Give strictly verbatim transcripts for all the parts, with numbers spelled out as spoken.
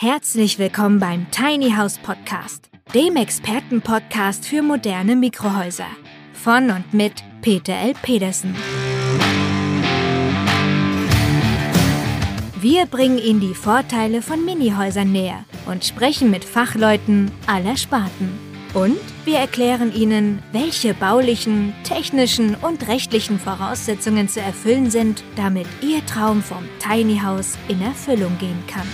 Herzlich willkommen beim Tiny House Podcast, dem Experten-Podcast für moderne Mikrohäuser. Von und mit Peter L. Pedersen. Wir bringen Ihnen die Vorteile von Minihäusern näher und sprechen mit Fachleuten aller Sparten. Und wir erklären Ihnen, welche baulichen, technischen und rechtlichen Voraussetzungen zu erfüllen sind, damit Ihr Traum vom Tiny House in Erfüllung gehen kann.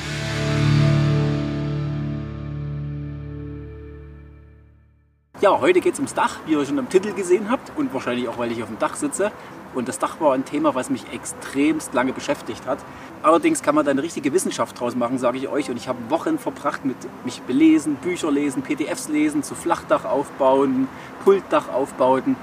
Ja, heute geht es ums Dach, wie ihr schon im Titel gesehen habt und wahrscheinlich auch, weil ich auf dem Dach sitze. Und das Dach war ein Thema, was mich extremst lange beschäftigt hat. Allerdings kann man da eine richtige Wissenschaft draus machen, sage ich euch. Und ich habe Wochen verbracht mit mich belesen, Bücher lesen, P D Fs lesen, zu Flachdachaufbauten, Pultdachaufbauten.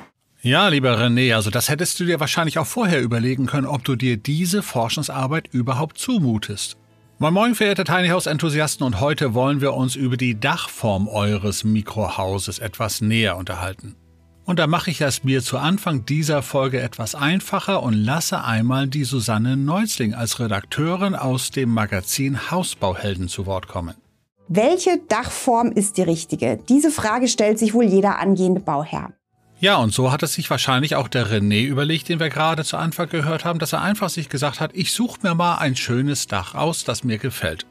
Ja, lieber René, also das hättest du dir wahrscheinlich auch vorher überlegen können, ob du dir diese Forschungsarbeit überhaupt zumutest. Moin Moin, verehrte Tiny House Enthusiasten, und heute wollen wir uns über die Dachform eures Mikrohauses etwas näher unterhalten. Und da mache ich das mir zu Anfang dieser Folge etwas einfacher und lasse einmal die Susanne Neuzling als Redakteurin aus dem Magazin Hausbauhelden zu Wort kommen. Welche Dachform ist die richtige? Diese Frage stellt sich wohl jeder angehende Bauherr. Ja, und so hat es sich wahrscheinlich auch der René überlegt, den wir gerade zu Anfang gehört haben, dass er einfach sich gesagt hat, ich suche mir mal ein schönes Dach aus, das mir gefällt.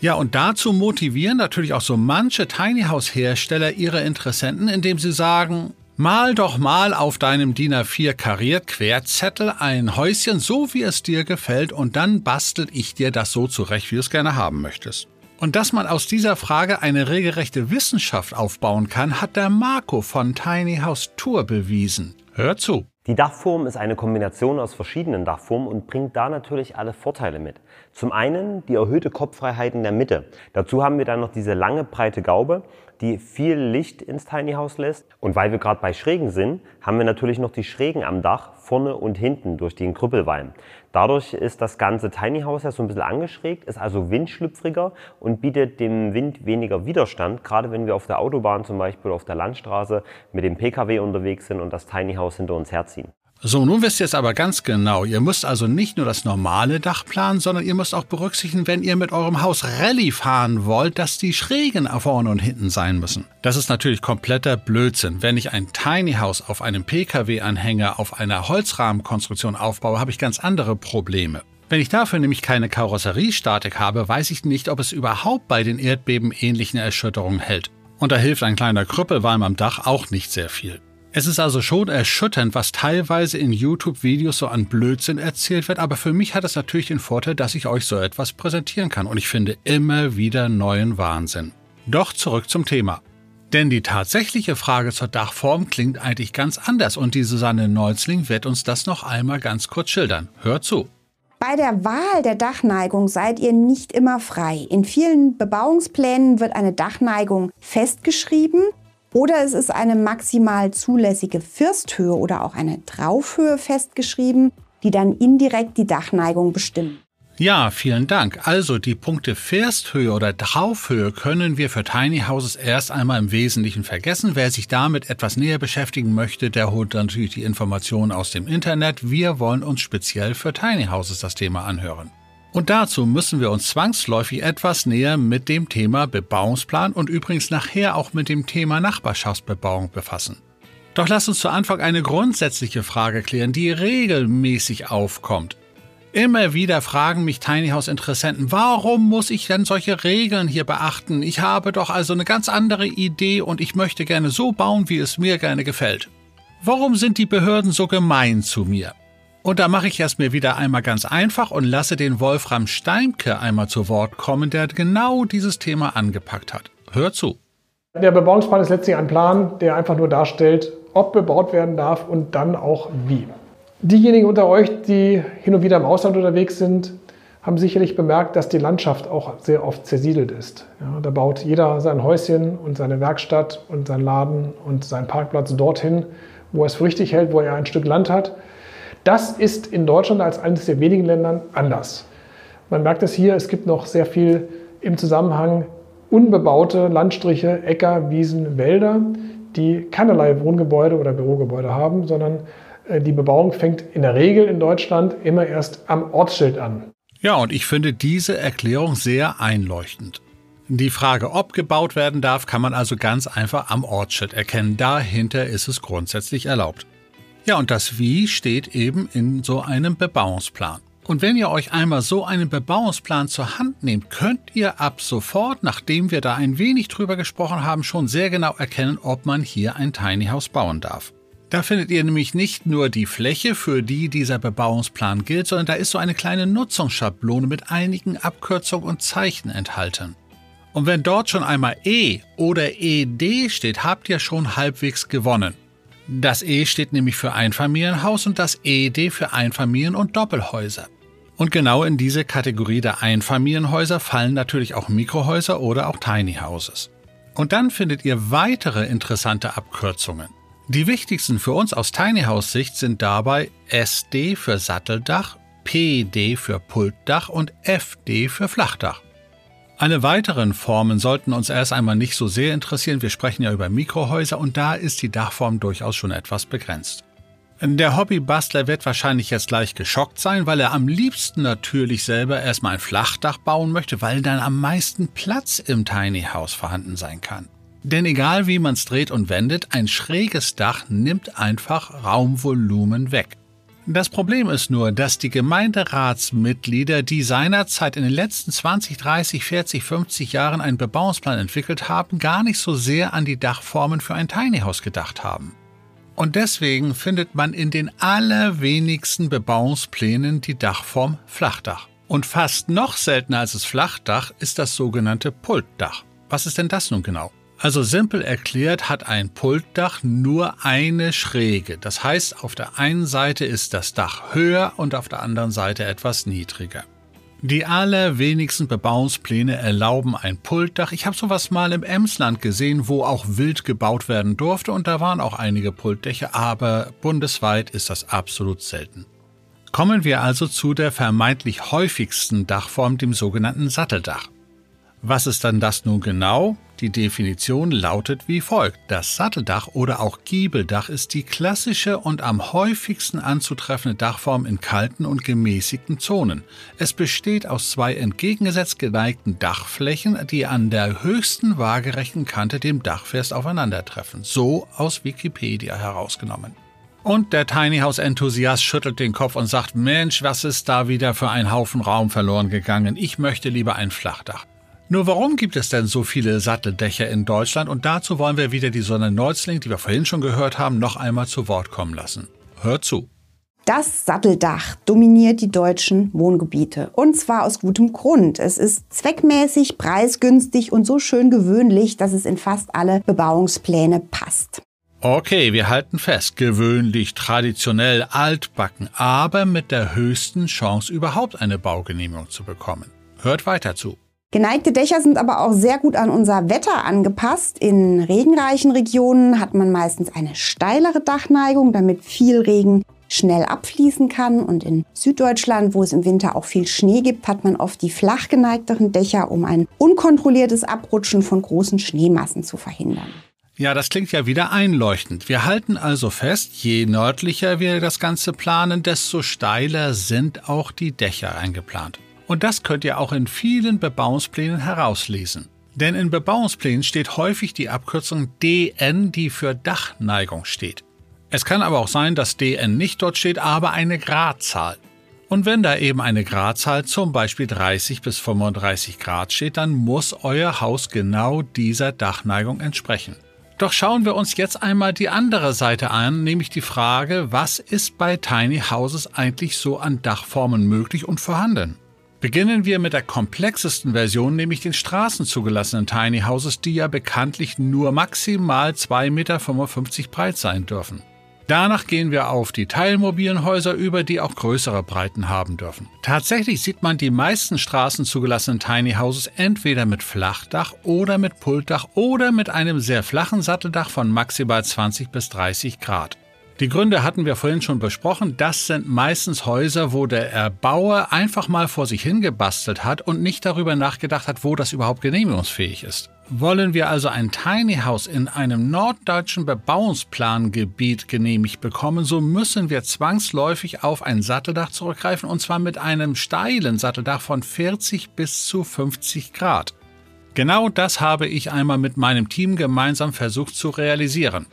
Ja, und dazu motivieren natürlich auch so manche Tiny House Hersteller ihre Interessenten, indem sie sagen, mal doch mal auf deinem D I N A vier kariert Querzettel ein Häuschen, so wie es dir gefällt, und dann bastel ich dir das so zurecht, wie du es gerne haben möchtest. Und dass man aus dieser Frage eine regelrechte Wissenschaft aufbauen kann, hat der Marco von Tiny House Tour bewiesen. Hör zu! Die Dachform ist eine Kombination aus verschiedenen Dachformen und bringt da natürlich alle Vorteile mit. Zum einen die erhöhte Kopffreiheit in der Mitte. Dazu haben wir dann noch diese lange, breite Gaube, die viel Licht ins Tiny House lässt. Und weil wir gerade bei Schrägen sind, haben wir natürlich noch die Schrägen am Dach, vorne und hinten durch den Krüppelwalm. Dadurch ist das ganze Tiny House ja so ein bisschen angeschrägt, ist also windschlüpfriger und bietet dem Wind weniger Widerstand, gerade wenn wir auf der Autobahn zum Beispiel, auf der Landstraße mit dem P K W unterwegs sind und das Tiny House hinter uns herziehen. So, nun wisst ihr es aber ganz genau. Ihr müsst also nicht nur das normale Dach planen, sondern ihr müsst auch berücksichtigen, wenn ihr mit eurem Haus Rallye fahren wollt, dass die Schrägen vorne und hinten sein müssen. Das ist natürlich kompletter Blödsinn. Wenn ich ein Tiny House auf einem P K W-Anhänger auf einer Holzrahmenkonstruktion aufbaue, habe ich ganz andere Probleme. Wenn ich dafür nämlich keine Karosseriestatik habe, weiß ich nicht, ob es überhaupt bei den erdbebenähnlichen Erschütterungen hält. Und da hilft ein kleiner Krüppelwalm am Dach auch nicht sehr viel. Es ist also schon erschütternd, was teilweise in YouTube-Videos so an Blödsinn erzählt wird, aber für mich hat es natürlich den Vorteil, dass ich euch so etwas präsentieren kann, und ich finde immer wieder neuen Wahnsinn. Doch zurück zum Thema. Denn die tatsächliche Frage zur Dachform klingt eigentlich ganz anders, und die Susanne Neuzling wird uns das noch einmal ganz kurz schildern. Hört zu! Bei der Wahl der Dachneigung seid ihr nicht immer frei. In vielen Bebauungsplänen wird eine Dachneigung festgeschrieben. Oder es ist eine maximal zulässige Firsthöhe oder auch eine Draufhöhe festgeschrieben, die dann indirekt die Dachneigung bestimmen. Ja, vielen Dank. Also die Punkte Firsthöhe oder Draufhöhe können wir für Tiny Houses erst einmal im Wesentlichen vergessen. Wer sich damit etwas näher beschäftigen möchte, der holt natürlich die Informationen aus dem Internet. Wir wollen uns speziell für Tiny Houses das Thema anhören. Und dazu müssen wir uns zwangsläufig etwas näher mit dem Thema Bebauungsplan und übrigens nachher auch mit dem Thema Nachbarschaftsbebauung befassen. Doch lasst uns zu Anfang eine grundsätzliche Frage klären, die regelmäßig aufkommt. Immer wieder fragen mich Tiny House Interessenten, warum muss ich denn solche Regeln hier beachten? Ich habe doch also eine ganz andere Idee und ich möchte gerne so bauen, wie es mir gerne gefällt. Warum sind die Behörden so gemein zu mir? Und da mache ich es mir wieder einmal ganz einfach und lasse den Wolfram Steinke einmal zu Wort kommen, der genau dieses Thema angepackt hat. Hör zu. Der Bebauungsplan ist letztlich ein Plan, der einfach nur darstellt, ob bebaut werden darf und dann auch wie. Diejenigen unter euch, die hin und wieder im Ausland unterwegs sind, haben sicherlich bemerkt, dass die Landschaft auch sehr oft zersiedelt ist. Ja, da baut jeder sein Häuschen und seine Werkstatt und seinen Laden und seinen Parkplatz dorthin, wo er es für richtig hält, wo er ein Stück Land hat. Das ist in Deutschland als eines der wenigen Ländern anders. Man merkt es hier, es gibt noch sehr viel im Zusammenhang unbebaute Landstriche, Äcker, Wiesen, Wälder, die keinerlei Wohngebäude oder Bürogebäude haben, sondern die Bebauung fängt in der Regel in Deutschland immer erst am Ortsschild an. Ja, und ich finde diese Erklärung sehr einleuchtend. Die Frage, ob gebaut werden darf, kann man also ganz einfach am Ortsschild erkennen. Dahinter ist es grundsätzlich erlaubt. Ja, und das Wie steht eben in so einem Bebauungsplan. Und wenn ihr euch einmal so einen Bebauungsplan zur Hand nehmt, könnt ihr ab sofort, nachdem wir da ein wenig drüber gesprochen haben, schon sehr genau erkennen, ob man hier ein Tiny House bauen darf. Da findet ihr nämlich nicht nur die Fläche, für die dieser Bebauungsplan gilt, sondern da ist so eine kleine Nutzungsschablone mit einigen Abkürzungen und Zeichen enthalten. Und wenn dort schon einmal E oder E D steht, habt ihr schon halbwegs gewonnen. Das E steht nämlich für Einfamilienhaus und das E D für Einfamilien- und Doppelhäuser. Und genau in diese Kategorie der Einfamilienhäuser fallen natürlich auch Mikrohäuser oder auch Tiny Houses. Und dann findet ihr weitere interessante Abkürzungen. Die wichtigsten für uns aus Tiny House Sicht sind dabei S D für Satteldach, P D für Pultdach und F D für Flachdach. Alle weiteren Formen sollten uns erst einmal nicht so sehr interessieren. Wir sprechen ja über Mikrohäuser und da ist die Dachform durchaus schon etwas begrenzt. Der Hobbybastler wird wahrscheinlich jetzt gleich geschockt sein, weil er am liebsten natürlich selber erstmal ein Flachdach bauen möchte, weil dann am meisten Platz im Tiny House vorhanden sein kann. Denn egal wie man es dreht und wendet, ein schräges Dach nimmt einfach Raumvolumen weg. Das Problem ist nur, dass die Gemeinderatsmitglieder, die seinerzeit in den letzten zwanzig, dreißig, vierzig, fünfzig Jahren einen Bebauungsplan entwickelt haben, gar nicht so sehr an die Dachformen für ein Tiny House gedacht haben. Und deswegen findet man in den allerwenigsten Bebauungsplänen die Dachform Flachdach. Und fast noch seltener als das Flachdach ist das sogenannte Pultdach. Was ist denn das nun genau? Also simpel erklärt hat ein Pultdach nur eine Schräge. Das heißt, auf der einen Seite ist das Dach höher und auf der anderen Seite etwas niedriger. Die allerwenigsten Bebauungspläne erlauben ein Pultdach. Ich habe sowas mal im Emsland gesehen, wo auch wild gebaut werden durfte und da waren auch einige Pultdächer, aber bundesweit ist das absolut selten. Kommen wir also zu der vermeintlich häufigsten Dachform, dem sogenannten Satteldach. Was ist dann das nun genau? Die Definition lautet wie folgt. Das Satteldach oder auch Giebeldach ist die klassische und am häufigsten anzutreffende Dachform in kalten und gemäßigten Zonen. Es besteht aus zwei entgegengesetzt geneigten Dachflächen, die an der höchsten waagerechten Kante dem Dach fest aufeinandertreffen. So aus Wikipedia herausgenommen. Und der Tiny House Enthusiast schüttelt den Kopf und sagt, Mensch, was ist da wieder für ein Haufen Raum verloren gegangen? Ich möchte lieber ein Flachdach. Nur warum gibt es denn so viele Satteldächer in Deutschland? Und dazu wollen wir wieder die Susanne Neuzling, die wir vorhin schon gehört haben, noch einmal zu Wort kommen lassen. Hört zu. Das Satteldach dominiert die deutschen Wohngebiete. Und zwar aus gutem Grund. Es ist zweckmäßig, preisgünstig und so schön gewöhnlich, dass es in fast alle Bebauungspläne passt. Okay, wir halten fest. Gewöhnlich, traditionell, altbacken, aber mit der höchsten Chance, überhaupt eine Baugenehmigung zu bekommen. Hört weiter zu. Geneigte Dächer sind aber auch sehr gut an unser Wetter angepasst. In regenreichen Regionen hat man meistens eine steilere Dachneigung, damit viel Regen schnell abfließen kann. Und in Süddeutschland, wo es im Winter auch viel Schnee gibt, hat man oft die flach geneigteren Dächer, um ein unkontrolliertes Abrutschen von großen Schneemassen zu verhindern. Ja, das klingt ja wieder einleuchtend. Wir halten also fest, je nördlicher wir das Ganze planen, desto steiler sind auch die Dächer eingeplant. Und das könnt ihr auch in vielen Bebauungsplänen herauslesen. Denn in Bebauungsplänen steht häufig die Abkürzung D N, die für Dachneigung steht. Es kann aber auch sein, dass D N nicht dort steht, aber eine Gradzahl. Und wenn da eben eine Gradzahl, zum Beispiel dreißig bis fünfunddreißig Grad steht, dann muss euer Haus genau dieser Dachneigung entsprechen. Doch schauen wir uns jetzt einmal die andere Seite an, nämlich die Frage, was ist bei Tiny Houses eigentlich so an Dachformen möglich und vorhanden? Beginnen wir mit der komplexesten Version, nämlich den straßenzugelassenen Tiny Houses, die ja bekanntlich nur maximal zwei Komma fünfundfünfzig Meter breit sein dürfen. Danach gehen wir auf die teilmobilen Häuser über, die auch größere Breiten haben dürfen. Tatsächlich sieht man die meisten straßenzugelassenen Tiny Houses entweder mit Flachdach oder mit Pultdach oder mit einem sehr flachen Satteldach von maximal zwanzig bis dreißig Grad. Die Gründe hatten wir vorhin schon besprochen. Das sind meistens Häuser, wo der Erbauer einfach mal vor sich hingebastelt hat und nicht darüber nachgedacht hat, wo das überhaupt genehmigungsfähig ist. Wollen wir also ein Tiny House in einem norddeutschen Bebauungsplangebiet genehmigt bekommen, so müssen wir zwangsläufig auf ein Satteldach zurückgreifen, und zwar mit einem steilen Satteldach von vierzig bis zu fünfzig Grad. Genau das habe ich einmal mit meinem Team gemeinsam versucht zu realisieren.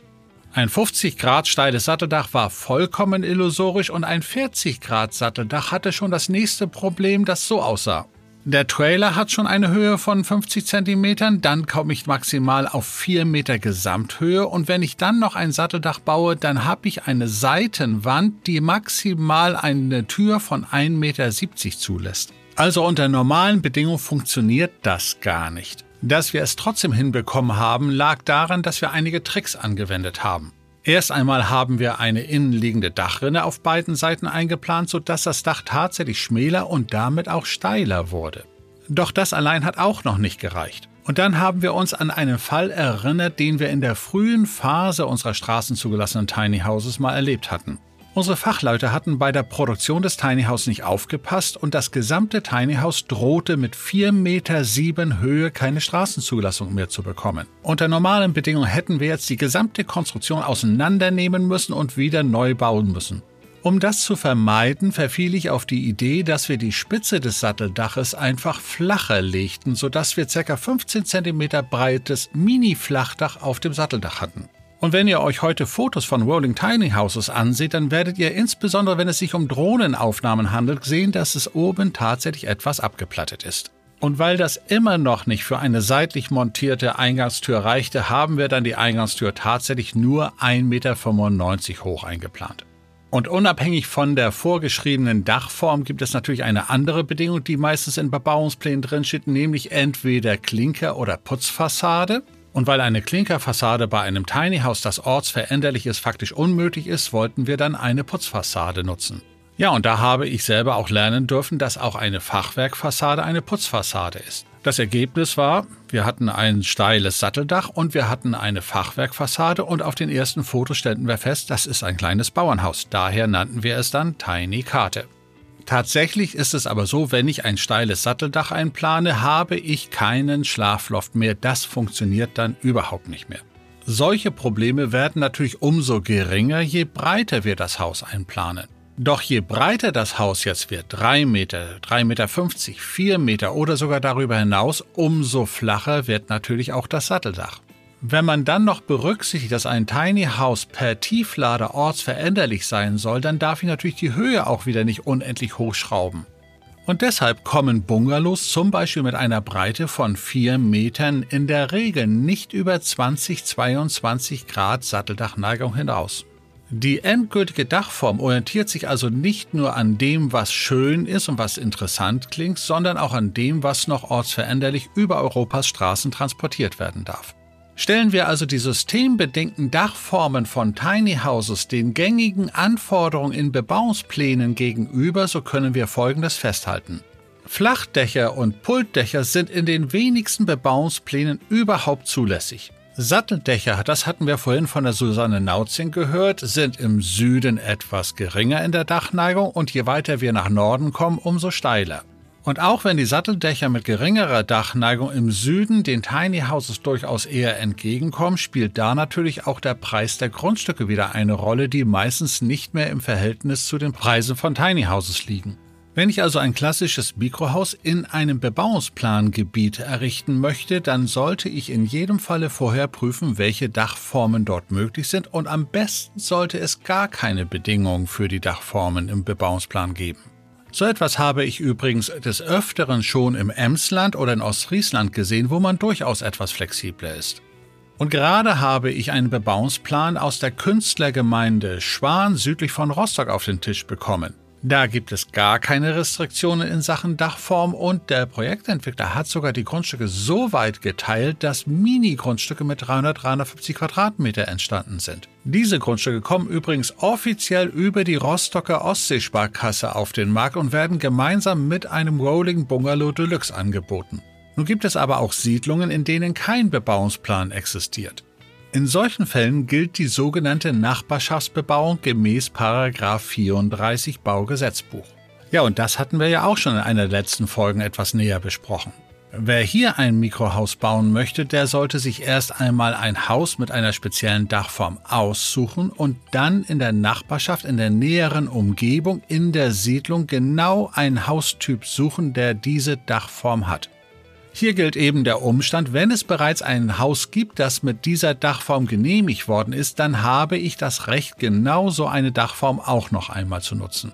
Ein fünfzig Grad steiles Satteldach war vollkommen illusorisch und ein vierzig Grad Satteldach hatte schon das nächste Problem, das so aussah. Der Trailer hat schon eine Höhe von fünfzig Zentimetern, dann komme ich maximal auf vier Meter Gesamthöhe, und wenn ich dann noch ein Satteldach baue, dann habe ich eine Seitenwand, die maximal eine Tür von ein Meter siebzig zulässt. Also unter normalen Bedingungen funktioniert das gar nicht. Dass wir es trotzdem hinbekommen haben, lag daran, dass wir einige Tricks angewendet haben. Erst einmal haben wir eine innenliegende Dachrinne auf beiden Seiten eingeplant, sodass das Dach tatsächlich schmäler und damit auch steiler wurde. Doch das allein hat auch noch nicht gereicht. Und dann haben wir uns an einen Fall erinnert, den wir in der frühen Phase unserer straßenzugelassenen Tiny Houses mal erlebt hatten. Unsere Fachleute hatten bei der Produktion des Tiny House nicht aufgepasst und das gesamte Tiny House drohte mit vier Komma sieben Meter Höhe keine Straßenzulassung mehr zu bekommen. Unter normalen Bedingungen hätten wir jetzt die gesamte Konstruktion auseinandernehmen müssen und wieder neu bauen müssen. Um das zu vermeiden, verfiel ich auf die Idee, dass wir die Spitze des Satteldaches einfach flacher legten, sodass wir ca. fünfzehn Zentimeter breites Mini-Flachdach auf dem Satteldach hatten. Und wenn ihr euch heute Fotos von Rolling Tiny Houses anseht, dann werdet ihr insbesondere, wenn es sich um Drohnenaufnahmen handelt, sehen, dass es oben tatsächlich etwas abgeplattet ist. Und weil das immer noch nicht für eine seitlich montierte Eingangstür reichte, haben wir dann die Eingangstür tatsächlich nur ein Meter fünfundneunzig hoch eingeplant. Und unabhängig von der vorgeschriebenen Dachform gibt es natürlich eine andere Bedingung, die meistens in Bebauungsplänen drinsteht, nämlich entweder Klinker- oder Putzfassade. Und weil eine Klinkerfassade bei einem Tiny House, das ortsveränderlich ist, faktisch unmöglich ist, wollten wir dann eine Putzfassade nutzen. Ja, und da habe ich selber auch lernen dürfen, dass auch eine Fachwerkfassade eine Putzfassade ist. Das Ergebnis war, wir hatten ein steiles Satteldach und wir hatten eine Fachwerkfassade, und auf den ersten Fotos stellten wir fest, das ist ein kleines Bauernhaus. Daher nannten wir es dann Tiny Karte. Tatsächlich ist es aber so, wenn ich ein steiles Satteldach einplane, habe ich keinen Schlafloft mehr. Das funktioniert dann überhaupt nicht mehr. Solche Probleme werden natürlich umso geringer, je breiter wir das Haus einplanen. Doch je breiter das Haus jetzt wird, drei Meter, drei Komma fünfzig Meter, vier Meter oder sogar darüber hinaus, umso flacher wird natürlich auch das Satteldach. Wenn man dann noch berücksichtigt, dass ein Tiny House per Tieflader ortsveränderlich sein soll, dann darf ich natürlich die Höhe auch wieder nicht unendlich hochschrauben. Und deshalb kommen Bungalows zum Beispiel mit einer Breite von vier Metern in der Regel nicht über zwanzig bis zweiundzwanzig Grad Satteldachneigung hinaus. Die endgültige Dachform orientiert sich also nicht nur an dem, was schön ist und was interessant klingt, sondern auch an dem, was noch ortsveränderlich über Europas Straßen transportiert werden darf. Stellen wir also die systembedingten Dachformen von Tiny Houses den gängigen Anforderungen in Bebauungsplänen gegenüber, so können wir Folgendes festhalten. Flachdächer und Pultdächer sind in den wenigsten Bebauungsplänen überhaupt zulässig. Satteldächer, das hatten wir vorhin von der Susanne Neuzling gehört, sind im Süden etwas geringer in der Dachneigung und je weiter wir nach Norden kommen, umso steiler. Und auch wenn die Satteldächer mit geringerer Dachneigung im Süden den Tiny Houses durchaus eher entgegenkommen, spielt da natürlich auch der Preis der Grundstücke wieder eine Rolle, die meistens nicht mehr im Verhältnis zu den Preisen von Tiny Houses liegen. Wenn ich also ein klassisches Mikrohaus in einem Bebauungsplangebiet errichten möchte, dann sollte ich in jedem Falle vorher prüfen, welche Dachformen dort möglich sind, und am besten sollte es gar keine Bedingungen für die Dachformen im Bebauungsplan geben. So etwas habe ich übrigens des Öfteren schon im Emsland oder in Ostfriesland gesehen, wo man durchaus etwas flexibler ist. Und gerade habe ich einen Bebauungsplan aus der Künstlergemeinde Schwan südlich von Rostock auf den Tisch bekommen. Da gibt es gar keine Restriktionen in Sachen Dachform und der Projektentwickler hat sogar die Grundstücke so weit geteilt, dass Mini-Grundstücke mit dreihundert bis dreihundertfünfzig Quadratmeter entstanden sind. Diese Grundstücke kommen übrigens offiziell über die Rostocker Ostseesparkasse auf den Markt und werden gemeinsam mit einem Rolling Bungalow Deluxe angeboten. Nun gibt es aber auch Siedlungen, in denen kein Bebauungsplan existiert. In solchen Fällen gilt die sogenannte Nachbarschaftsbebauung gemäß Paragraph vierunddreißig Baugesetzbuch. Ja, und das hatten wir ja auch schon in einer der letzten Folgen etwas näher besprochen. Wer hier ein Mikrohaus bauen möchte, der sollte sich erst einmal ein Haus mit einer speziellen Dachform aussuchen und dann in der Nachbarschaft, in der näheren Umgebung, in der Siedlung genau einen Haustyp suchen, der diese Dachform hat. Hier gilt eben der Umstand, wenn es bereits ein Haus gibt, das mit dieser Dachform genehmigt worden ist, dann habe ich das Recht, genau so eine Dachform auch noch einmal zu nutzen.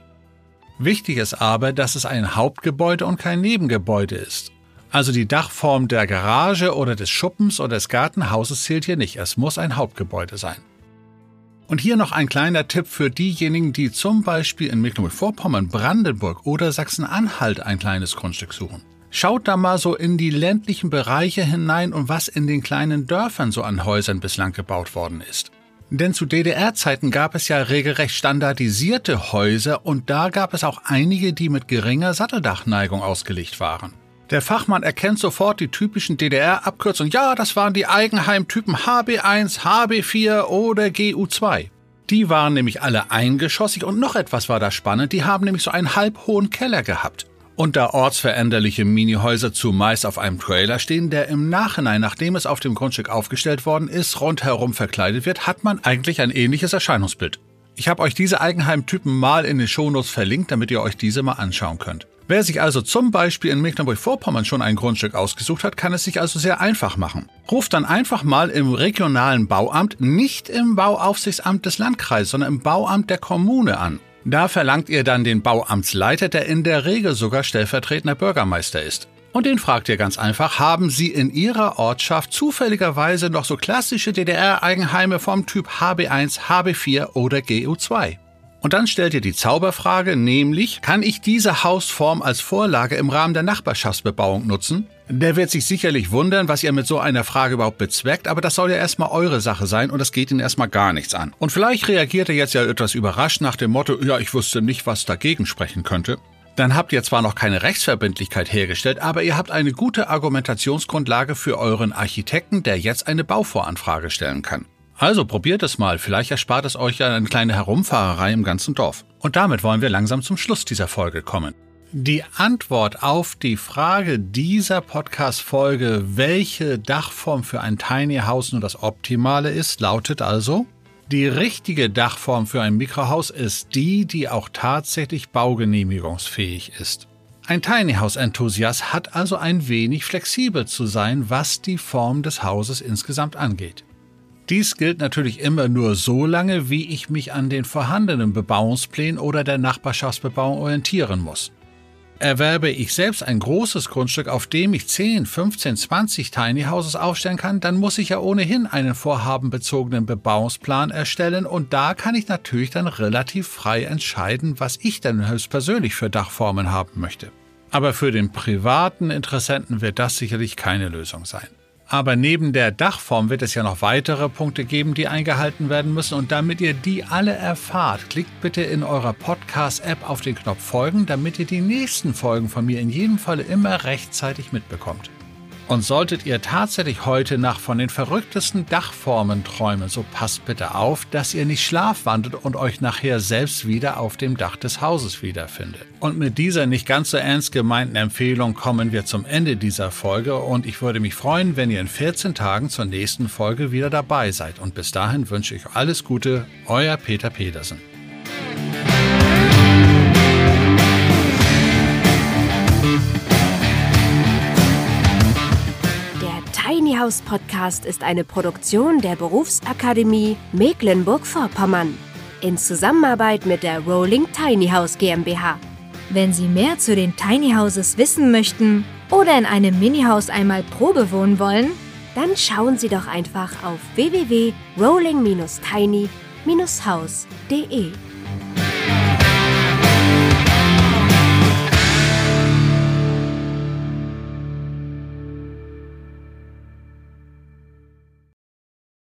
Wichtig ist aber, dass es ein Hauptgebäude und kein Nebengebäude ist. Also die Dachform der Garage oder des Schuppens oder des Gartenhauses zählt hier nicht. Es muss ein Hauptgebäude sein. Und hier noch ein kleiner Tipp für diejenigen, die zum Beispiel in Mecklenburg-Vorpommern, Brandenburg oder Sachsen-Anhalt ein kleines Grundstück suchen. Schaut da mal so in die ländlichen Bereiche hinein und was in den kleinen Dörfern so an Häusern bislang gebaut worden ist. Denn zu D D R-Zeiten gab es ja regelrecht standardisierte Häuser und da gab es auch einige, die mit geringer Satteldachneigung ausgelegt waren. Der Fachmann erkennt sofort die typischen D D R-Abkürzungen. Ja, das waren die Eigenheimtypen H B eins, H B vier oder G U zwei. Die waren nämlich alle eingeschossig und noch etwas war da spannend, die haben nämlich so einen halbhohen Keller gehabt. Und da ortsveränderliche Minihäuser zumeist auf einem Trailer stehen, der im Nachhinein, nachdem es auf dem Grundstück aufgestellt worden ist, rundherum verkleidet wird, hat man eigentlich ein ähnliches Erscheinungsbild. Ich habe euch diese Eigenheimtypen mal in den Shownotes verlinkt, damit ihr euch diese mal anschauen könnt. Wer sich also zum Beispiel in Mecklenburg-Vorpommern schon ein Grundstück ausgesucht hat, kann es sich also sehr einfach machen. Ruft dann einfach mal im regionalen Bauamt, nicht im Bauaufsichtsamt des Landkreises, sondern im Bauamt der Kommune an. Da verlangt ihr dann den Bauamtsleiter, der in der Regel sogar stellvertretender Bürgermeister ist. Und den fragt ihr ganz einfach, haben Sie in Ihrer Ortschaft zufälligerweise noch so klassische D D R-Eigenheime vom Typ H B eins, H B vier oder G U zwei? Und dann stellt ihr die Zauberfrage, nämlich, kann ich diese Hausform als Vorlage im Rahmen der Nachbarschaftsbebauung nutzen? Der wird sich sicherlich wundern, was ihr mit so einer Frage überhaupt bezweckt, aber das soll ja erstmal eure Sache sein und das geht ihn erstmal gar nichts an. Und vielleicht reagiert er jetzt ja etwas überrascht nach dem Motto, ja, ich wusste nicht, was dagegen sprechen könnte. Dann habt ihr zwar noch keine Rechtsverbindlichkeit hergestellt, aber ihr habt eine gute Argumentationsgrundlage für euren Architekten, der jetzt eine Bauvoranfrage stellen kann. Also probiert es mal, vielleicht erspart es euch ja eine kleine Herumfahrerei im ganzen Dorf. Und damit wollen wir langsam zum Schluss dieser Folge kommen. Die Antwort auf die Frage dieser Podcast-Folge, welche Dachform für ein Tiny House nur das Optimale ist, lautet also: Die richtige Dachform für ein Mikrohaus ist die, die auch tatsächlich baugenehmigungsfähig ist. Ein Tiny House-Enthusiast hat also ein wenig flexibel zu sein, was die Form des Hauses insgesamt angeht. Dies gilt natürlich immer nur so lange, wie ich mich an den vorhandenen Bebauungsplänen oder der Nachbarschaftsbebauung orientieren muss. Erwerbe ich selbst ein großes Grundstück, auf dem ich zehn, fünfzehn, zwanzig Tiny Houses aufstellen kann, dann muss ich ja ohnehin einen vorhabenbezogenen Bebauungsplan erstellen und da kann ich natürlich dann relativ frei entscheiden, was ich denn höchstpersönlich für Dachformen haben möchte. Aber für den privaten Interessenten wird das sicherlich keine Lösung sein. Aber neben der Dachform wird es ja noch weitere Punkte geben, die eingehalten werden müssen. Und damit ihr die alle erfahrt, klickt bitte in eurer Podcast-App auf den Knopf Folgen, damit ihr die nächsten Folgen von mir in jedem Falle immer rechtzeitig mitbekommt. Und solltet ihr tatsächlich heute Nacht von den verrücktesten Dachformen träumen, so passt bitte auf, dass ihr nicht schlafwandelt und euch nachher selbst wieder auf dem Dach des Hauses wiederfindet. Und mit dieser nicht ganz so ernst gemeinten Empfehlung kommen wir zum Ende dieser Folge und ich würde mich freuen, wenn ihr in vierzehn Tagen zur nächsten Folge wieder dabei seid. Und bis dahin wünsche ich euch alles Gute, euer Peter Pedersen. Tiny House Podcast ist eine Produktion der Berufsakademie Mecklenburg-Vorpommern in Zusammenarbeit mit der Rolling Tiny House GmbH. Wenn Sie mehr zu den Tiny Houses wissen möchten oder in einem Minihaus einmal Probe wohnen wollen, dann schauen Sie doch einfach auf w w w punkt rolling tiny haus punkt d e.